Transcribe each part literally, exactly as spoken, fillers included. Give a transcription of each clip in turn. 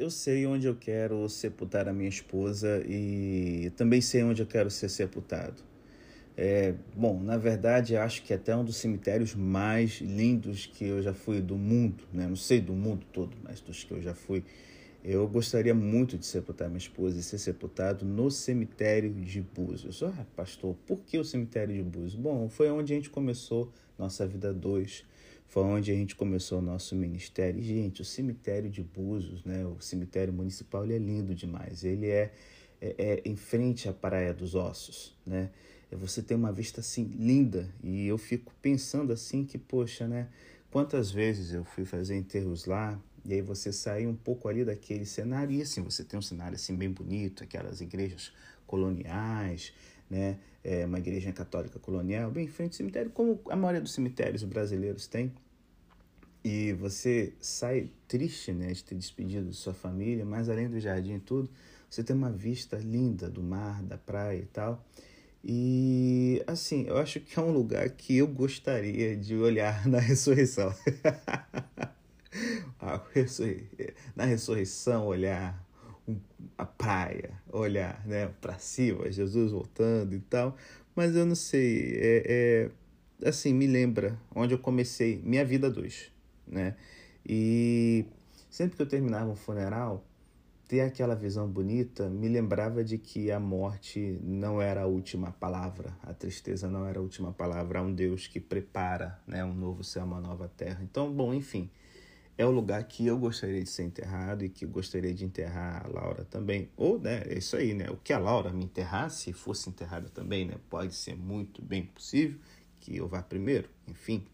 eu sei onde eu quero sepultar a minha esposa e também sei onde eu quero ser sepultado. É, bom, na verdade, acho que até um dos cemitérios mais lindos que eu já fui do mundo, né? Não sei do mundo todo, mas dos que eu já fui, eu gostaria muito de sepultar minha esposa e ser sepultado no cemitério de Búzios. Ah, pastor, por que o cemitério de Búzios? Bom, foi onde a gente começou nossa vida dois, foi onde a gente começou o nosso ministério. E, gente, o cemitério de Búzios, né? O cemitério municipal, ele é lindo demais, ele é, é, é em frente à Praia dos Ossos, né? Você tem uma vista assim linda, e eu fico pensando assim que, poxa, né? Quantas vezes eu fui fazer enterros lá, e aí você sai um pouco ali daquele cenário, e assim, você tem um cenário assim bem bonito, aquelas igrejas coloniais, né? É uma igreja católica colonial, bem em frente ao cemitério, como a maioria dos cemitérios brasileiros tem. E você sai triste, né, de ter despedido de sua família, mas além do jardim e tudo, você tem uma vista linda do mar, da praia e tal. E, assim, eu acho que é um lugar que eu gostaria de olhar na ressurreição. Na ressurreição, olhar a praia, olhar, né, para cima, Jesus voltando e tal. Mas eu não sei, é, é, assim, me lembra onde eu comecei minha vida dois, né? E sempre que eu terminava um funeral, ter aquela visão bonita me lembrava de que a morte não era a última palavra, a tristeza não era a última palavra, há um Deus que prepara, né, um novo céu, uma nova terra. Então, bom, enfim, é o lugar que eu gostaria de ser enterrado e que eu gostaria de enterrar a Laura também. Ou, né, é isso aí, né, o que a Laura me enterrasse, fosse enterrada também, né, pode ser muito bem possível que eu vá primeiro, enfim.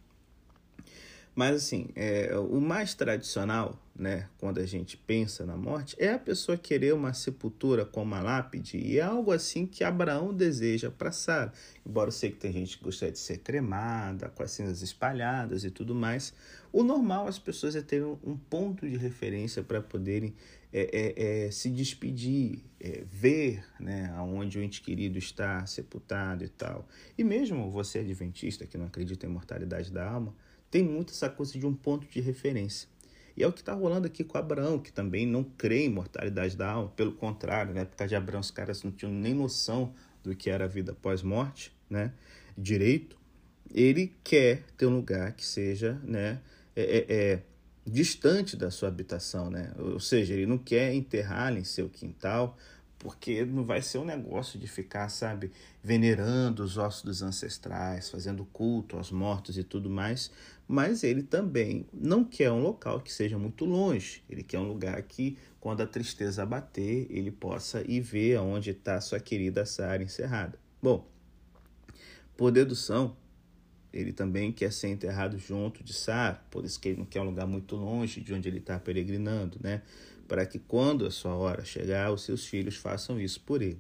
Mas, assim, é, o mais tradicional, né, quando a gente pensa na morte, é a pessoa querer uma sepultura com uma lápide, e é algo assim que Abraão deseja para Sara. Embora eu sei que tem gente que gostaria de ser cremada, com as cinzas espalhadas e tudo mais, o normal as pessoas é terem um ponto de referência para poderem é, é, é, se despedir, é, ver, né, aonde o ente querido está sepultado e tal. E mesmo você adventista, que não acredita em imortalidade da alma, tem muito essa coisa de um ponto de referência. E é o que está rolando aqui com Abraão, que também não crê em imortalidade da alma. Pelo contrário, na época de Abraão, os caras não tinham nem noção do que era a vida pós-morte, né, direito. Ele quer ter um lugar que seja, né, é, é, é, distante da sua habitação, né? Ou seja, ele não quer enterrar em seu quintal, porque não vai ser um negócio de ficar, sabe, venerando os ossos dos ancestrais, fazendo culto aos mortos e tudo mais. Mas ele também não quer um local que seja muito longe. Ele quer um lugar que, quando a tristeza bater, ele possa ir ver aonde está sua querida Sara encerrada. Bom, por dedução, ele também quer ser enterrado junto de Sara, por isso que ele não quer um lugar muito longe de onde ele está peregrinando, né? Para que, quando a sua hora chegar, os seus filhos façam isso por ele.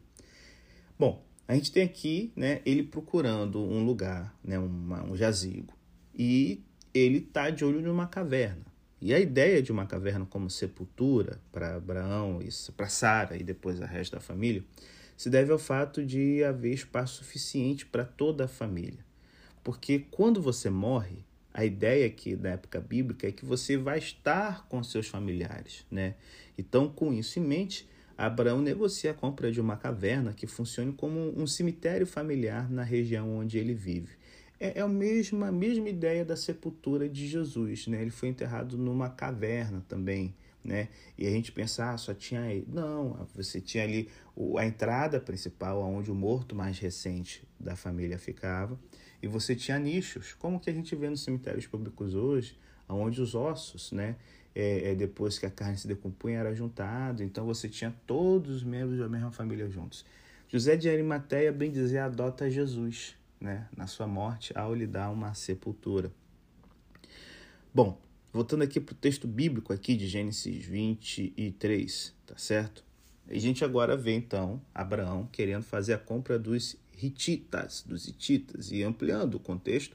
Bom, a gente tem aqui, né, ele procurando um lugar, né, uma, um jazigo, e ele está de olho numa caverna. E a ideia de uma caverna como sepultura para Abraão, para Sara e depois a resto da família, se deve ao fato de haver espaço suficiente para toda a família. Porque quando você morre, a ideia aqui da época bíblica é que você vai estar com seus familiares, né? Então, com isso em mente, Abraão negocia a compra de uma caverna que funcione como um cemitério familiar na região onde ele vive. É a mesma, a mesma ideia da sepultura de Jesus, né? Ele foi enterrado numa caverna também, né? E a gente pensa, ah, só tinha ele. Não, você tinha ali a entrada principal, onde o morto mais recente da família ficava. E você tinha nichos, como que a gente vê nos cemitérios públicos hoje, onde os ossos, né, é, é, depois que a carne se decompunha, era juntado. Então você tinha todos os membros da mesma família juntos. José de Arimateia, bem dizer, adota Jesus, né, na sua morte, ao lhe dar uma sepultura. Bom, voltando aqui para o texto bíblico aqui de Gênesis vinte e três, tá certo? E a gente agora vê, então, Abraão querendo fazer a compra dos hititas, dos hititas, e ampliando o contexto,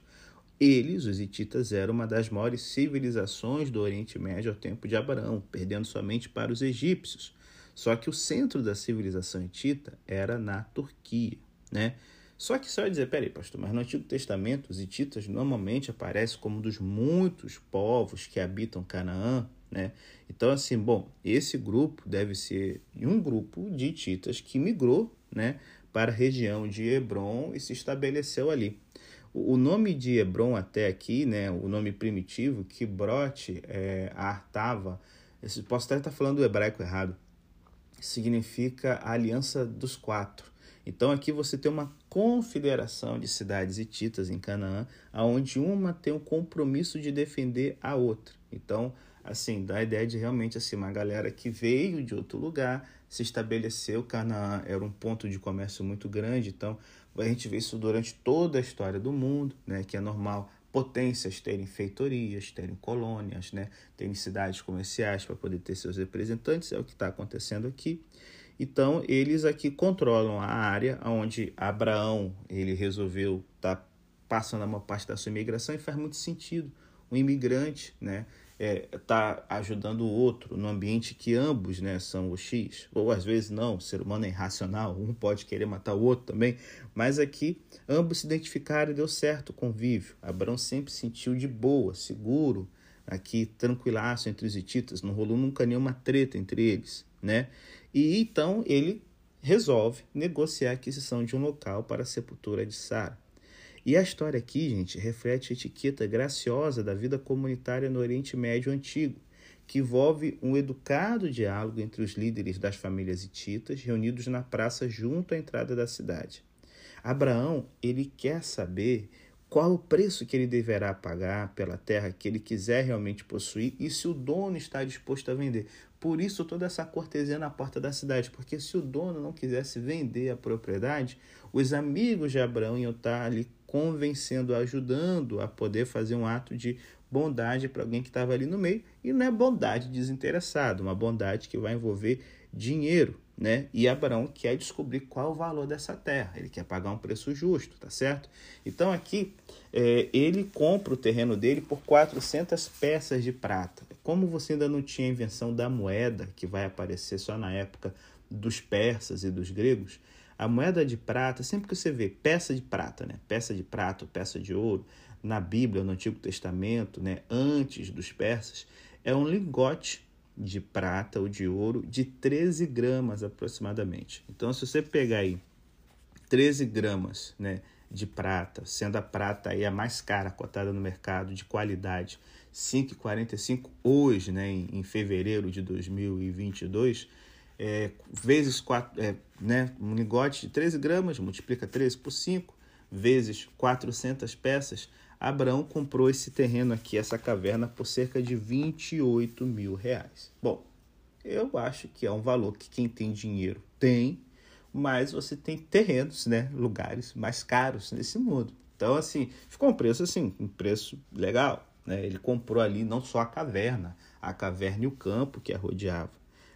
eles, os hititas, eram uma das maiores civilizações do Oriente Médio ao tempo de Abraão, perdendo somente para os egípcios. Só que o centro da civilização hitita era na Turquia, né? Só que só dizer, peraí, pastor, mas no Antigo Testamento os hititas normalmente aparecem como um dos muitos povos que habitam Canaã, né? Então, assim, bom, esse grupo deve ser um grupo de hititas que migrou, né, para a região de Hebron e se estabeleceu ali. O nome de Hebron até aqui, né, o nome primitivo, que brote, é, a Artava, posso até estar falando o hebraico errado, significa a aliança dos quatro. Então aqui você tem uma confederação de cidades hititas em Canaã, onde uma tem um compromisso de defender a outra. Então, assim, dá a ideia de realmente assim, uma galera que veio de outro lugar, se estabeleceu. Canaã era um ponto de comércio muito grande, então a gente vê isso durante toda a história do mundo, né, que é normal potências terem feitorias, terem colônias, né, terem cidades comerciais para poder ter seus representantes, é o que está acontecendo aqui. Então, eles aqui controlam a área onde Abraão ele resolveu estar tá passando uma parte da sua imigração, e faz muito sentido. Um imigrante, né, está é, ajudando o outro num ambiente que ambos, né, são hostis, ou às vezes não, o ser humano é irracional, um pode querer matar o outro também, mas aqui ambos se identificaram e deu certo o convívio. Abraão sempre sentiu de boa, seguro, aqui tranquilaço entre os hititas, não rolou nunca nenhuma treta entre eles, né? E então ele resolve negociar a aquisição de um local para a sepultura de Sara. E a história aqui, gente, reflete a etiqueta graciosa da vida comunitária no Oriente Médio Antigo, que envolve um educado diálogo entre os líderes das famílias hititas reunidos na praça junto à entrada da cidade. Abraão, ele quer saber qual o preço que ele deverá pagar pela terra que ele quiser realmente possuir e se o dono está disposto a vender. Por isso toda essa cortesia na porta da cidade, porque se o dono não quisesse vender a propriedade, os amigos de Abraão iam estar ali convencendo, ajudando a poder fazer um ato de bondade para alguém que estava ali no meio. E não é bondade desinteressada, uma bondade que vai envolver dinheiro, né? E Abraão quer descobrir qual o valor dessa terra, ele quer pagar um preço justo, tá certo? Então aqui é, ele compra o terreno dele por quatrocentas peças de prata. Como você ainda não tinha a invenção da moeda, que vai aparecer só na época dos persas e dos gregos, a moeda de prata, sempre que você vê peça de prata, né? Peça de prata, peça de ouro, na Bíblia, no Antigo Testamento, né? Antes dos persas, é um lingote de prata ou de ouro de treze gramas aproximadamente. Então, se você pegar aí treze gramas, né, de prata, sendo a prata aí a mais cara cotada no mercado, de qualidade, cinco reais e quarenta e cinco centavos hoje, né, em, em fevereiro de dois mil e vinte e dois, É, vezes quatro, é, né, um lingote de treze gramas, multiplica treze por cinco, vezes quatrocentas peças, Abraão comprou esse terreno aqui, essa caverna, por cerca de vinte e oito mil reais. Bom, eu acho que é um valor que quem tem dinheiro tem, mas você tem terrenos, né, lugares mais caros nesse mundo. Então, assim, ficou um preço assim, um preço legal, né? Ele comprou ali não só a caverna, a caverna e o campo que a rodeava,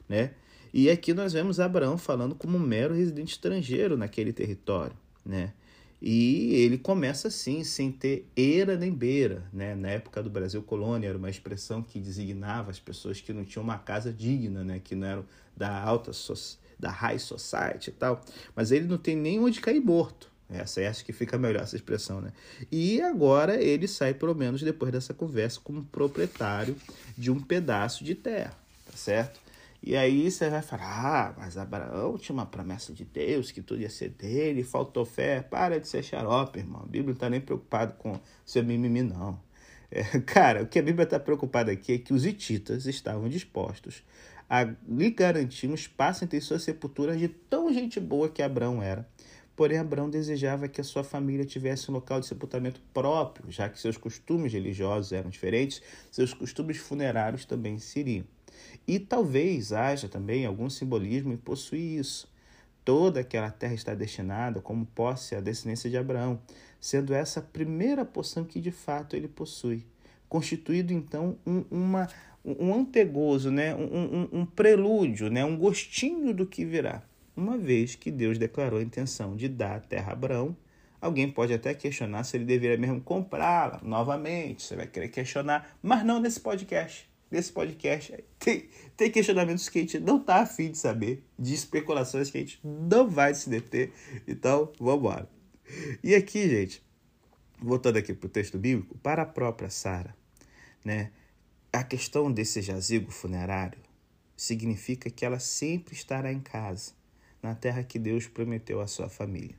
né? E aqui nós vemos Abraão falando como um mero residente estrangeiro naquele território, né? E ele começa assim, sem ter eira nem beira, né? Na época do Brasil colônia, era uma expressão que designava as pessoas que não tinham uma casa digna, né? Que não eram da alta, da high society e tal. Mas ele não tem nem onde cair morto. Essa aí acho que fica melhor essa expressão, né? E agora ele sai, pelo menos depois dessa conversa, como proprietário de um pedaço de terra, tá certo? E aí você vai falar, ah, mas Abraão tinha uma promessa de Deus, que tudo ia ser dele, faltou fé. Para de ser xarope, irmão. A Bíblia não está nem preocupada com seu mimimi, não. É, cara, o que a Bíblia está preocupada aqui é que os hititas estavam dispostos a lhe garantir um espaço entre suas sepulturas de tão gente boa que Abraão era. Porém, Abraão desejava que a sua família tivesse um local de sepultamento próprio, já que seus costumes religiosos eram diferentes, seus costumes funerários também seriam. E talvez haja também algum simbolismo em possuir isso. Toda aquela terra está destinada como posse à descendência de Abraão, sendo essa a primeira porção que de fato ele possui, constituído então um, uma, um antegozo, né? um, um, um prelúdio, né? Um gostinho do que virá. Uma vez que Deus declarou a intenção de dar a terra a Abraão, alguém pode até questionar se ele deveria mesmo comprá-la novamente. Você vai querer questionar, mas não nesse podcast. Nesse podcast tem, tem questionamentos que a gente não está afim de saber, de especulações que a gente não vai se deter. Então, vamos embora. E aqui, gente, voltando aqui para o texto bíblico, para a própria Sara, né? A questão desse jazigo funerário significa que ela sempre estará em casa, na terra que Deus prometeu à sua família.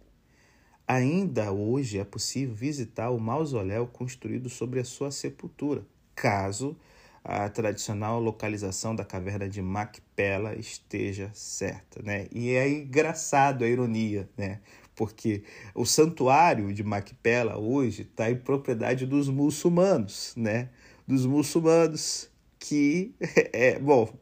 Ainda hoje é possível visitar o mausoléu construído sobre a sua sepultura, caso a tradicional localização da caverna de Macpela esteja certa, né? E é engraçado a ironia, né? Porque o santuário de Macpela hoje está em propriedade dos muçulmanos, né? dos muçulmanos que, é, bom,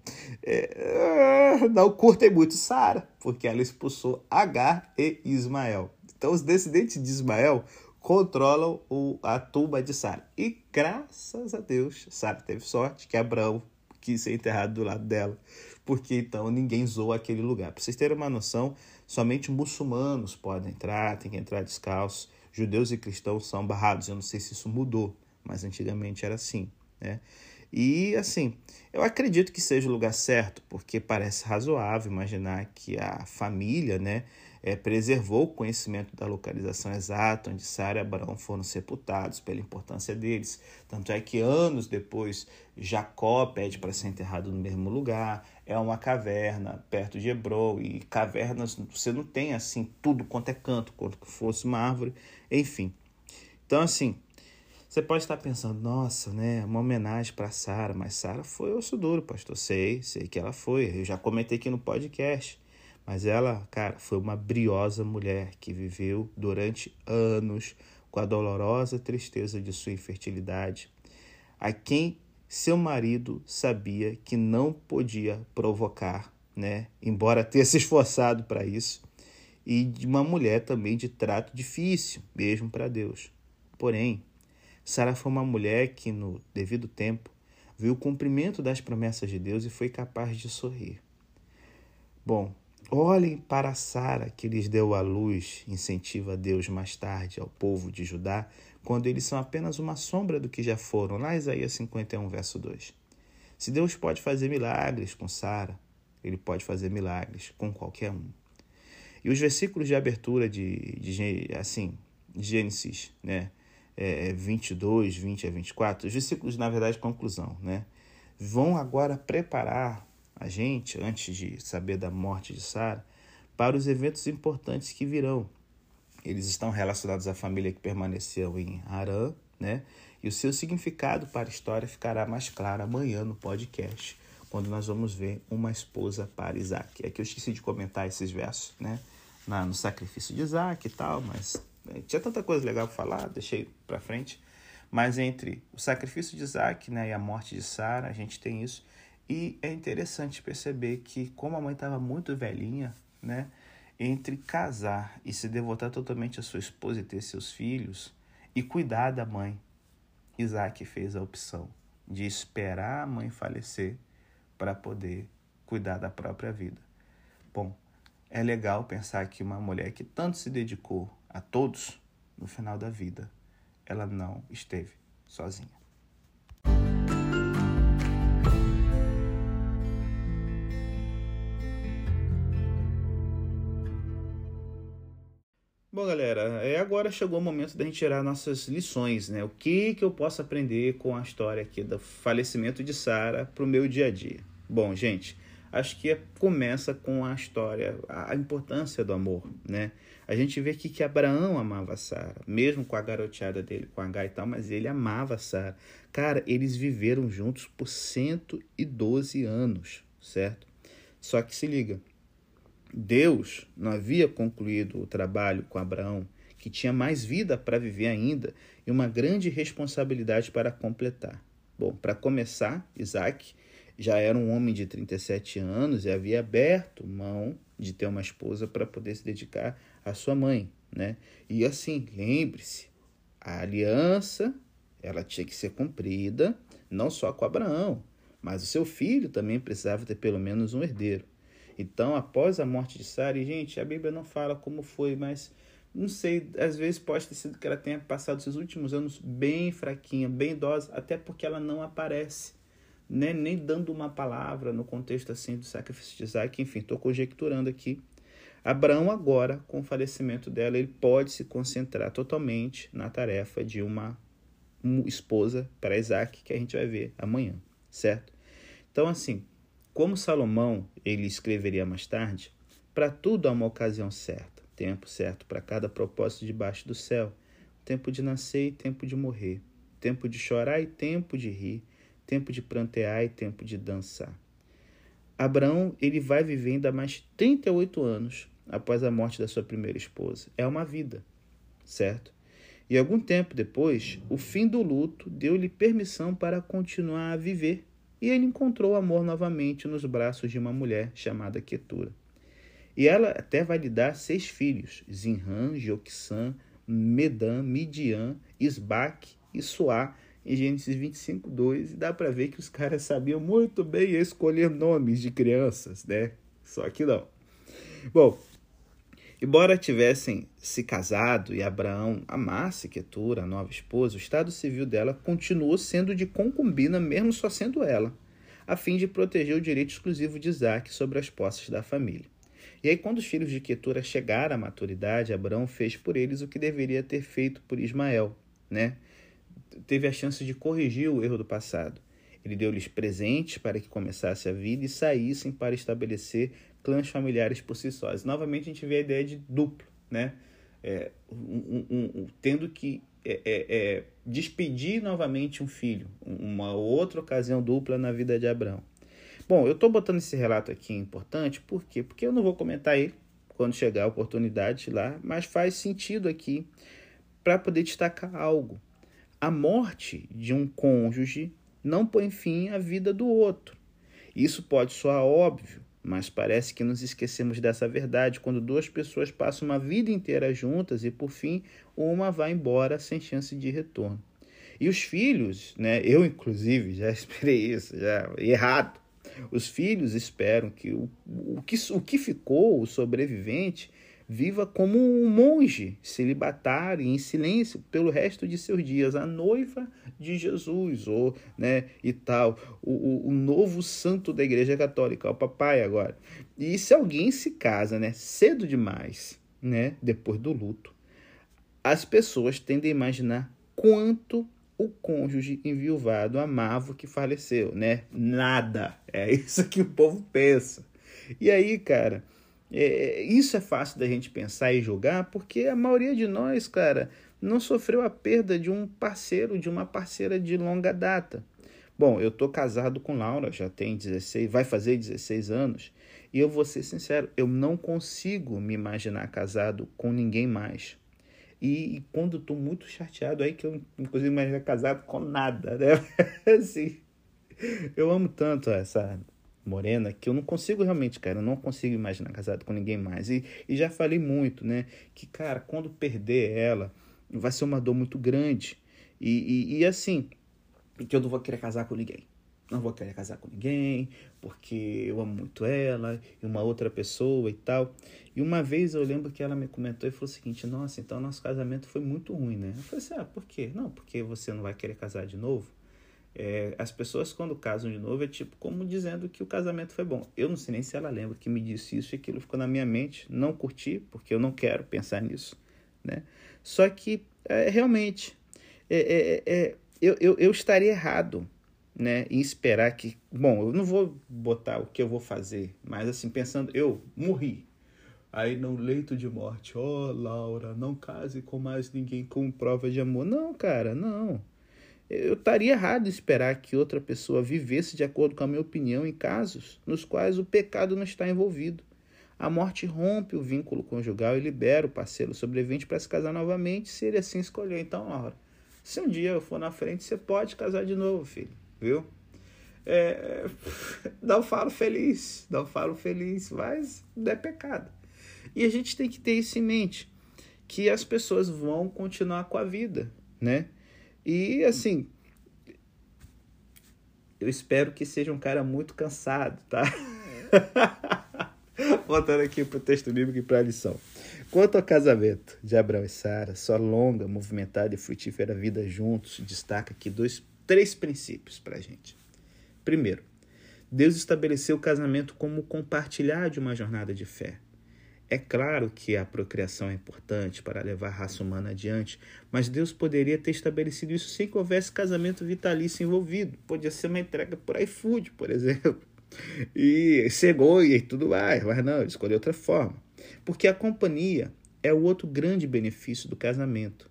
é, não curtem muito Sara, porque ela expulsou Agar e Ismael. Então, os descendentes de Ismael controlam o, a tumba de Sara. E, graças a Deus, Sara teve sorte que Abraão quis ser enterrado do lado dela, porque, então, ninguém zoa aquele lugar. Para vocês terem uma noção, somente muçulmanos podem entrar, tem que entrar descalços. Judeus e cristãos são barrados. Eu não sei se isso mudou, mas antigamente era assim, né? E, assim, eu acredito que seja o lugar certo, porque parece razoável imaginar que a família, né, é, preservou o conhecimento da localização exata, onde Sara e Abraão foram sepultados, pela importância deles. Tanto é que, anos depois, Jacó pede para ser enterrado no mesmo lugar. É uma caverna perto de Hebron, e cavernas você não tem, assim, tudo quanto é canto, quanto que fosse uma árvore, enfim. Então, assim, você pode estar pensando, nossa, né, uma homenagem para Sara, mas Sara foi osso duro, pastor, sei, sei que ela foi, eu já comentei aqui no podcast, mas ela, cara, foi uma briosa mulher que viveu durante anos com a dolorosa tristeza de sua infertilidade, a quem seu marido sabia que não podia provocar, né, embora tenha se esforçado para isso, e de uma mulher também de trato difícil, mesmo para Deus, porém, Sara foi uma mulher que, no devido tempo, viu o cumprimento das promessas de Deus e foi capaz de sorrir. Bom, olhem para Sara que lhes deu a luz, incentiva Deus mais tarde ao povo de Judá, quando eles são apenas uma sombra do que já foram, lá em Isaías cinquenta e um, verso dois. Se Deus pode fazer milagres com Sara, Ele pode fazer milagres com qualquer um. E os versículos de abertura de, de assim, Gênesis, né? É, vinte e dois, vinte a vinte e quatro, os versículos, na verdade, conclusão, né? Vão agora preparar a gente, antes de saber da morte de Sara, para os eventos importantes que virão. Eles estão relacionados à família que permaneceu em Harã, né? E o seu significado para a história ficará mais claro amanhã no podcast, quando nós vamos ver uma esposa para Isaac. É que eu esqueci de comentar esses versos, né? Na, no sacrifício de Isaac e tal, mas tinha tanta coisa legal para falar, deixei para frente. Mas entre o sacrifício de Isaac, né, e a morte de Sara, a gente tem isso. E é interessante perceber que, como a mãe estava muito velhinha, né, entre casar e se devotar totalmente à sua esposa e ter seus filhos, e cuidar da mãe, Isaac fez a opção de esperar a mãe falecer para poder cuidar da própria vida. Bom, é legal pensar que uma mulher que tanto se dedicou a todos, no final da vida, ela não esteve sozinha. Bom, galera, é, agora chegou o momento da gente tirar nossas lições, né? O que, que eu posso aprender com a história aqui do falecimento de Sara para o meu dia a dia? Bom, gente, acho que começa com a história, a importância do amor, né? A gente vê aqui que Abraão amava Sara, mesmo com a garoteada dele, com Agar e tal, mas ele amava Sara. Cara, eles viveram juntos por cento e doze anos, certo? Só que se liga, Deus não havia concluído o trabalho com Abraão, que tinha mais vida para viver ainda e uma grande responsabilidade para completar. Bom, para começar, Isaac já era um homem de trinta e sete anos e havia aberto mão de ter uma esposa para poder se dedicar à sua mãe, né? E assim, lembre-se, a aliança, ela tinha que ser cumprida, não só com Abraão, mas o seu filho também precisava ter pelo menos um herdeiro. Então, após a morte de Sara, e gente, a Bíblia não fala como foi, mas não sei, às vezes pode ter sido que ela tenha passado seus últimos anos bem fraquinha, bem idosa, até porque ela não aparece, né? Nem dando uma palavra no contexto assim do sacrifício de Isaac, enfim, estou conjecturando aqui. Abraão agora, com o falecimento dela, ele pode se concentrar totalmente na tarefa de uma esposa para Isaac, que a gente vai ver amanhã, certo? Então, assim, como Salomão, ele escreveria mais tarde, para tudo há uma ocasião certa, tempo certo para cada propósito debaixo do céu, tempo de nascer e tempo de morrer, tempo de chorar e tempo de rir, tempo de prantear e tempo de dançar. Abraão, ele vai viver ainda mais trinta e oito anos após a morte da sua primeira esposa. É uma vida, certo? E algum tempo depois, o fim do luto deu-lhe permissão para continuar a viver, e ele encontrou amor novamente nos braços de uma mulher chamada Ketura. E ela até vai lhe dar seis filhos, Zinhan, Joksan, Medan, Midian, Isbaque e Suá, em Gênesis vinte e cinco, dois, e dá para ver que os caras sabiam muito bem escolher nomes de crianças, né? Só que não. Bom, embora tivessem se casado e Abraão amasse Ketura, a nova esposa, o estado civil dela continuou sendo de concubina, mesmo só sendo ela, a fim de proteger o direito exclusivo de Isaac sobre as posses da família. E aí, quando os filhos de Ketura chegaram à maturidade, Abraão fez por eles o que deveria ter feito por Ismael, né? Teve a chance de corrigir o erro do passado. Ele deu-lhes presentes para que começasse a vida e saíssem para estabelecer clãs familiares por si sós. Novamente, a gente vê a ideia de duplo, né? É, um, um, um, tendo que é, é, é, despedir novamente um filho, uma outra ocasião dupla na vida de Abraão. Bom, eu estou botando esse relato aqui importante, por quê? Porque eu não vou comentar ele quando chegar a oportunidade lá, mas faz sentido aqui para poder destacar algo. A morte de um cônjuge não põe fim à vida do outro. Isso pode soar óbvio, mas parece que nos esquecemos dessa verdade quando duas pessoas passam uma vida inteira juntas e, por fim, uma vai embora sem chance de retorno. E os filhos, né? Eu, inclusive, já esperei isso, já errado. Os filhos esperam que o, o, que, o que ficou, o sobrevivente, viva como um monge, celibatário e em silêncio pelo resto de seus dias. A noiva de Jesus, ou, né, e tal, o, o, o novo santo da Igreja Católica, o papai agora. E se alguém se casa, né, cedo demais, né, depois do luto, as pessoas tendem a imaginar quanto o cônjuge enviuvado amava o que faleceu, né? Nada. É isso que o povo pensa. E aí, cara, é, isso é fácil da gente pensar e julgar, porque a maioria de nós, cara, não sofreu a perda de um parceiro, de uma parceira de longa data. Bom, eu tô casado com Laura, já tem dezesseis, vai fazer dezesseis anos, e eu vou ser sincero, eu não consigo me imaginar casado com ninguém mais. E, e quando eu tô muito chateado, aí que eu não consigo imaginar casado com nada, né? Assim, eu amo tanto essa morena que eu não consigo realmente, cara, eu não consigo imaginar casado com ninguém mais. E, e já falei muito, né? Que, cara, quando perder ela, vai ser uma dor muito grande. E, e, e assim, que eu não vou querer casar com ninguém. Não vou querer casar com ninguém, porque eu amo muito ela e uma outra pessoa e tal. E uma vez eu lembro que ela me comentou e falou o seguinte: nossa, então nosso casamento foi muito ruim, né? Eu falei assim, ah, por quê? Não, porque você não vai querer casar de novo. É, as pessoas quando casam de novo é tipo como dizendo que o casamento foi bom. Eu não sei nem se ela lembra que me disse isso e aquilo ficou na minha mente. Não curti, porque eu não quero pensar nisso, né? Só que, é, realmente, é, é, é, eu, eu, eu estaria errado, né, e esperar que, bom, eu não vou botar o que eu vou fazer, mas assim, pensando, eu morri, aí no leito de morte, ó, oh, Laura, não case com mais ninguém como prova de amor. Não, cara, não. Eu estaria errado em esperar que outra pessoa vivesse de acordo com a minha opinião em casos nos quais o pecado não está envolvido. A morte rompe o vínculo conjugal e libera o parceiro sobrevivente para se casar novamente, se ele assim escolher. Então, Laura, se um dia eu for na frente, você pode casar de novo, filho. Viu? É, não falo feliz, não falo feliz, mas não é pecado. E a gente tem que ter isso em mente, que as pessoas vão continuar com a vida, né? E, assim, eu espero que seja um cara muito cansado, tá? Voltando aqui pro texto bíblico e pra lição. Quanto ao casamento de Abraão e Sara, sua longa, movimentada e frutífera vida juntos, destaca que dois Três princípios para a gente. Primeiro, Deus estabeleceu o casamento como compartilhar de uma jornada de fé. É claro que a procriação é importante para levar a raça humana adiante, mas Deus poderia ter estabelecido isso sem que houvesse casamento vitalício envolvido. Podia ser uma entrega por iFood, por exemplo, e cegonha e tudo mais, mas não, escolheu outra forma. Porque a companhia é o outro grande benefício do casamento,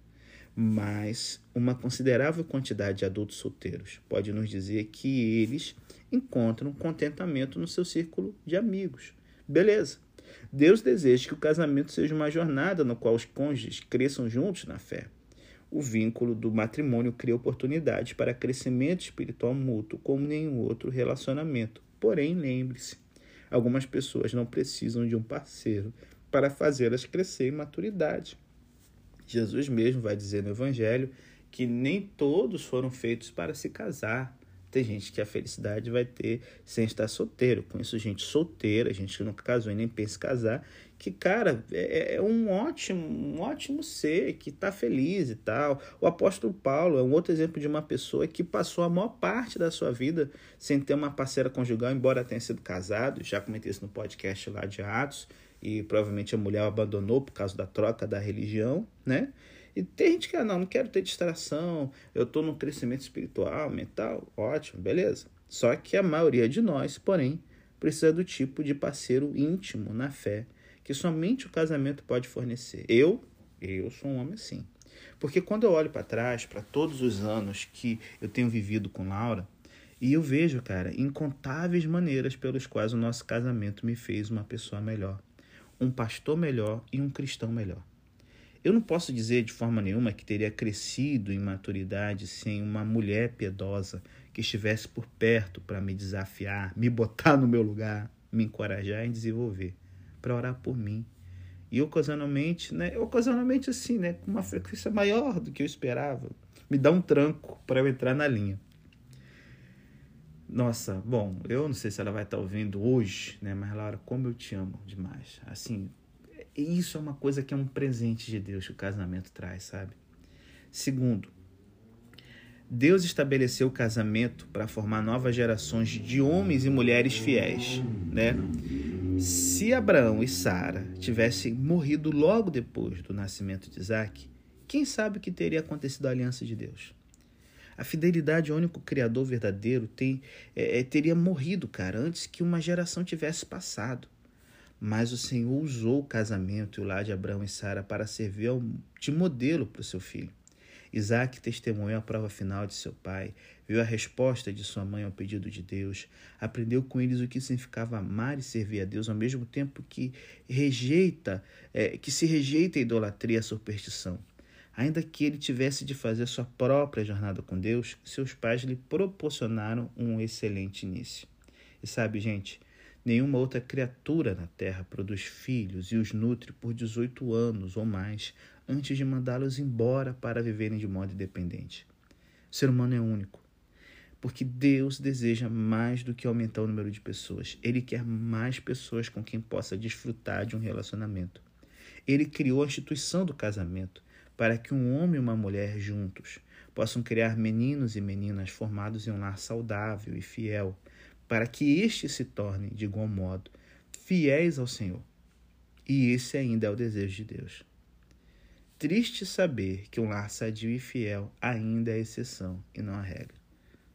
mas uma considerável quantidade de adultos solteiros pode nos dizer que eles encontram contentamento no seu círculo de amigos. Beleza. Deus deseja que o casamento seja uma jornada no qual os cônjuges cresçam juntos na fé. O vínculo do matrimônio cria oportunidades para crescimento espiritual mútuo, como nenhum outro relacionamento. Porém, lembre-se, algumas pessoas não precisam de um parceiro para fazê-las crescer em maturidade. Jesus mesmo vai dizer no Evangelho que nem todos foram feitos para se casar. Tem gente que a felicidade vai ter sem estar solteiro. Conheço gente solteira, gente que nunca casou e nem pensa em casar, que, cara, é, é um ótimo, um ótimo ser, que está feliz e tal. O apóstolo Paulo é um outro exemplo de uma pessoa que passou a maior parte da sua vida sem ter uma parceira conjugal, embora tenha sido casado. Já comentei isso no podcast lá de Atos, e provavelmente a mulher o abandonou por causa da troca da religião, né? E tem gente que, ah, não, não quero ter distração, eu estou num crescimento espiritual, mental, ótimo, beleza. Só que a maioria de nós, porém, precisa do tipo de parceiro íntimo na fé, que somente o casamento pode fornecer. Eu, eu sou um homem assim. Porque quando eu olho para trás, para todos os anos que eu tenho vivido com Laura, e eu vejo, cara, incontáveis maneiras pelas quais o nosso casamento me fez uma pessoa melhor, um pastor melhor e um cristão melhor. Eu não posso dizer de forma nenhuma que teria crescido em maturidade sem uma mulher piedosa que estivesse por perto para me desafiar, me botar no meu lugar, me encorajar e desenvolver, para orar por mim. E ocasionalmente, né, ocasionalmente assim, né, com uma frequência maior do que eu esperava, me dá um tranco para eu entrar na linha. Nossa, bom, eu não sei se ela vai estar ouvindo hoje, né, mas Laura, como eu te amo demais, assim... E isso é uma coisa que é um presente de Deus que o casamento traz, sabe? Segundo, Deus estabeleceu o casamento para formar novas gerações de homens e mulheres fiéis, né? Se Abraão e Sara tivessem morrido logo depois do nascimento de Isaac, quem sabe o que teria acontecido à aliança de Deus? A fidelidade ao único Criador verdadeiro tem, é, teria morrido, cara, antes que uma geração tivesse passado. Mas o Senhor usou o casamento e o lar de Abraão e Sara para servir de modelo para o seu filho. Isaac testemunhou a prova final de seu pai, viu a resposta de sua mãe ao pedido de Deus, aprendeu com eles o que significava amar e servir a Deus, ao mesmo tempo que, rejeita, é, que se rejeita a idolatria e a superstição. Ainda que ele tivesse de fazer sua própria jornada com Deus, seus pais lhe proporcionaram um excelente início. E sabe, gente... Nenhuma outra criatura na terra produz filhos e os nutre por dezoito anos ou mais antes de mandá-los embora para viverem de modo independente. O ser humano é único, porque Deus deseja mais do que aumentar o número de pessoas. Ele quer mais pessoas com quem possa desfrutar de um relacionamento. Ele criou a instituição do casamento para que um homem e uma mulher juntos possam criar meninos e meninas formados em um lar saudável e fiel, para que estes se tornem, de igual modo, fiéis ao Senhor. E esse ainda é o desejo de Deus. Triste saber que um lar sadio e fiel ainda é a exceção e não a regra.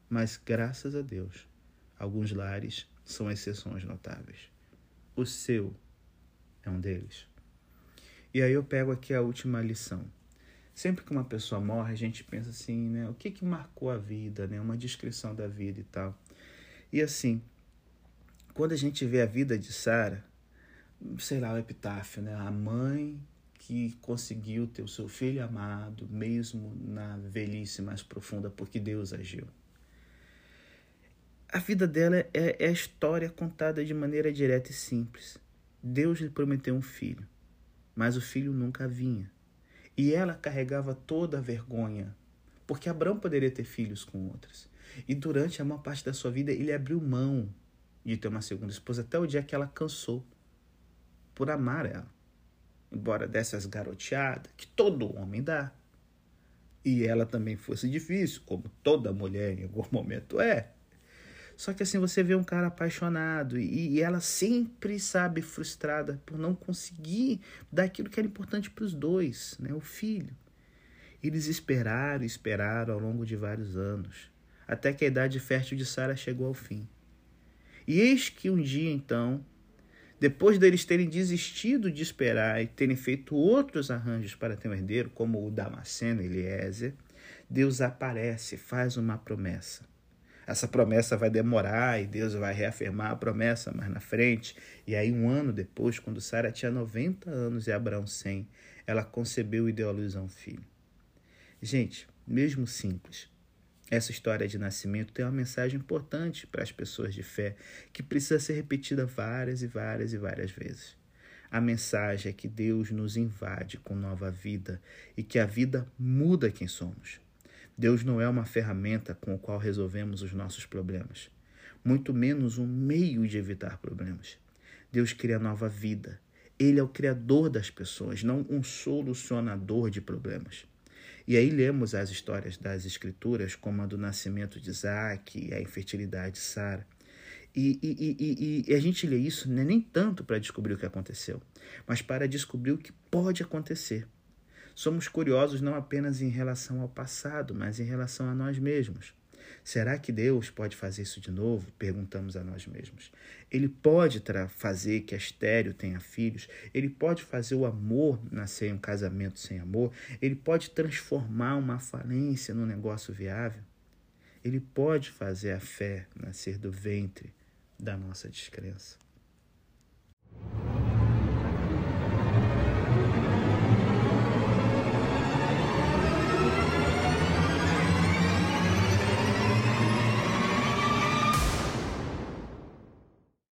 Mas, graças a Deus, alguns lares são exceções notáveis. O seu é um deles. E aí eu pego aqui a última lição. Sempre que uma pessoa morre, a gente pensa assim, né? O que que marcou a vida, né? Uma descrição da vida e tal. E assim, quando a gente vê a vida de Sara, sei lá, o epitáfio, né? A mãe que conseguiu ter o seu filho amado, mesmo na velhice mais profunda, porque Deus agiu. A vida dela é, é a história contada de maneira direta e simples. Deus lhe prometeu um filho, mas o filho nunca vinha. E ela carregava toda a vergonha, porque Abraão poderia ter filhos com outras. E durante a maior parte da sua vida, ele abriu mão de ter uma segunda esposa, até o dia que ela cansou por amar ela. Embora dessas garoteadas, que todo homem dá. E ela também fosse difícil, como toda mulher em algum momento é. Só que assim, você vê um cara apaixonado e, e ela sempre sabe frustrada por não conseguir dar aquilo que era importante para os dois, né? O filho. Eles esperaram e esperaram ao longo de vários anos, até que a idade fértil de Sara chegou ao fim. E eis que um dia, então, depois deles terem desistido de esperar e terem feito outros arranjos para ter um herdeiro, como o Damasceno e Eliezer, Deus aparece, faz uma promessa. Essa promessa vai demorar e Deus vai reafirmar a promessa mais na frente. E aí, um ano depois, quando Sara tinha noventa anos e Abraão cem, ela concebeu e deu à luz a um filho. Gente, mesmo simples, essa história de nascimento tem uma mensagem importante para as pessoas de fé que precisa ser repetida várias e várias e várias vezes. A mensagem é que Deus nos invade com nova vida e que a vida muda quem somos. Deus não é uma ferramenta com a qual resolvemos os nossos problemas, muito menos um meio de evitar problemas. Deus cria nova vida. Ele é o criador das pessoas, não um solucionador de problemas. E aí lemos as histórias das Escrituras, como a do nascimento de Isbaque e a infertilidade de Sara. E, e, e, e a gente lê isso né, nem tanto para descobrir o que aconteceu, mas para descobrir o que pode acontecer. Somos curiosos não apenas em relação ao passado, mas em relação a nós mesmos. Será que Deus pode fazer isso de novo? Perguntamos a nós mesmos. Ele pode tra- fazer que a estéril tenha filhos? Ele pode fazer o amor nascer em um casamento sem amor? Ele pode transformar uma falência num negócio viável? Ele pode fazer a fé nascer do ventre da nossa descrença?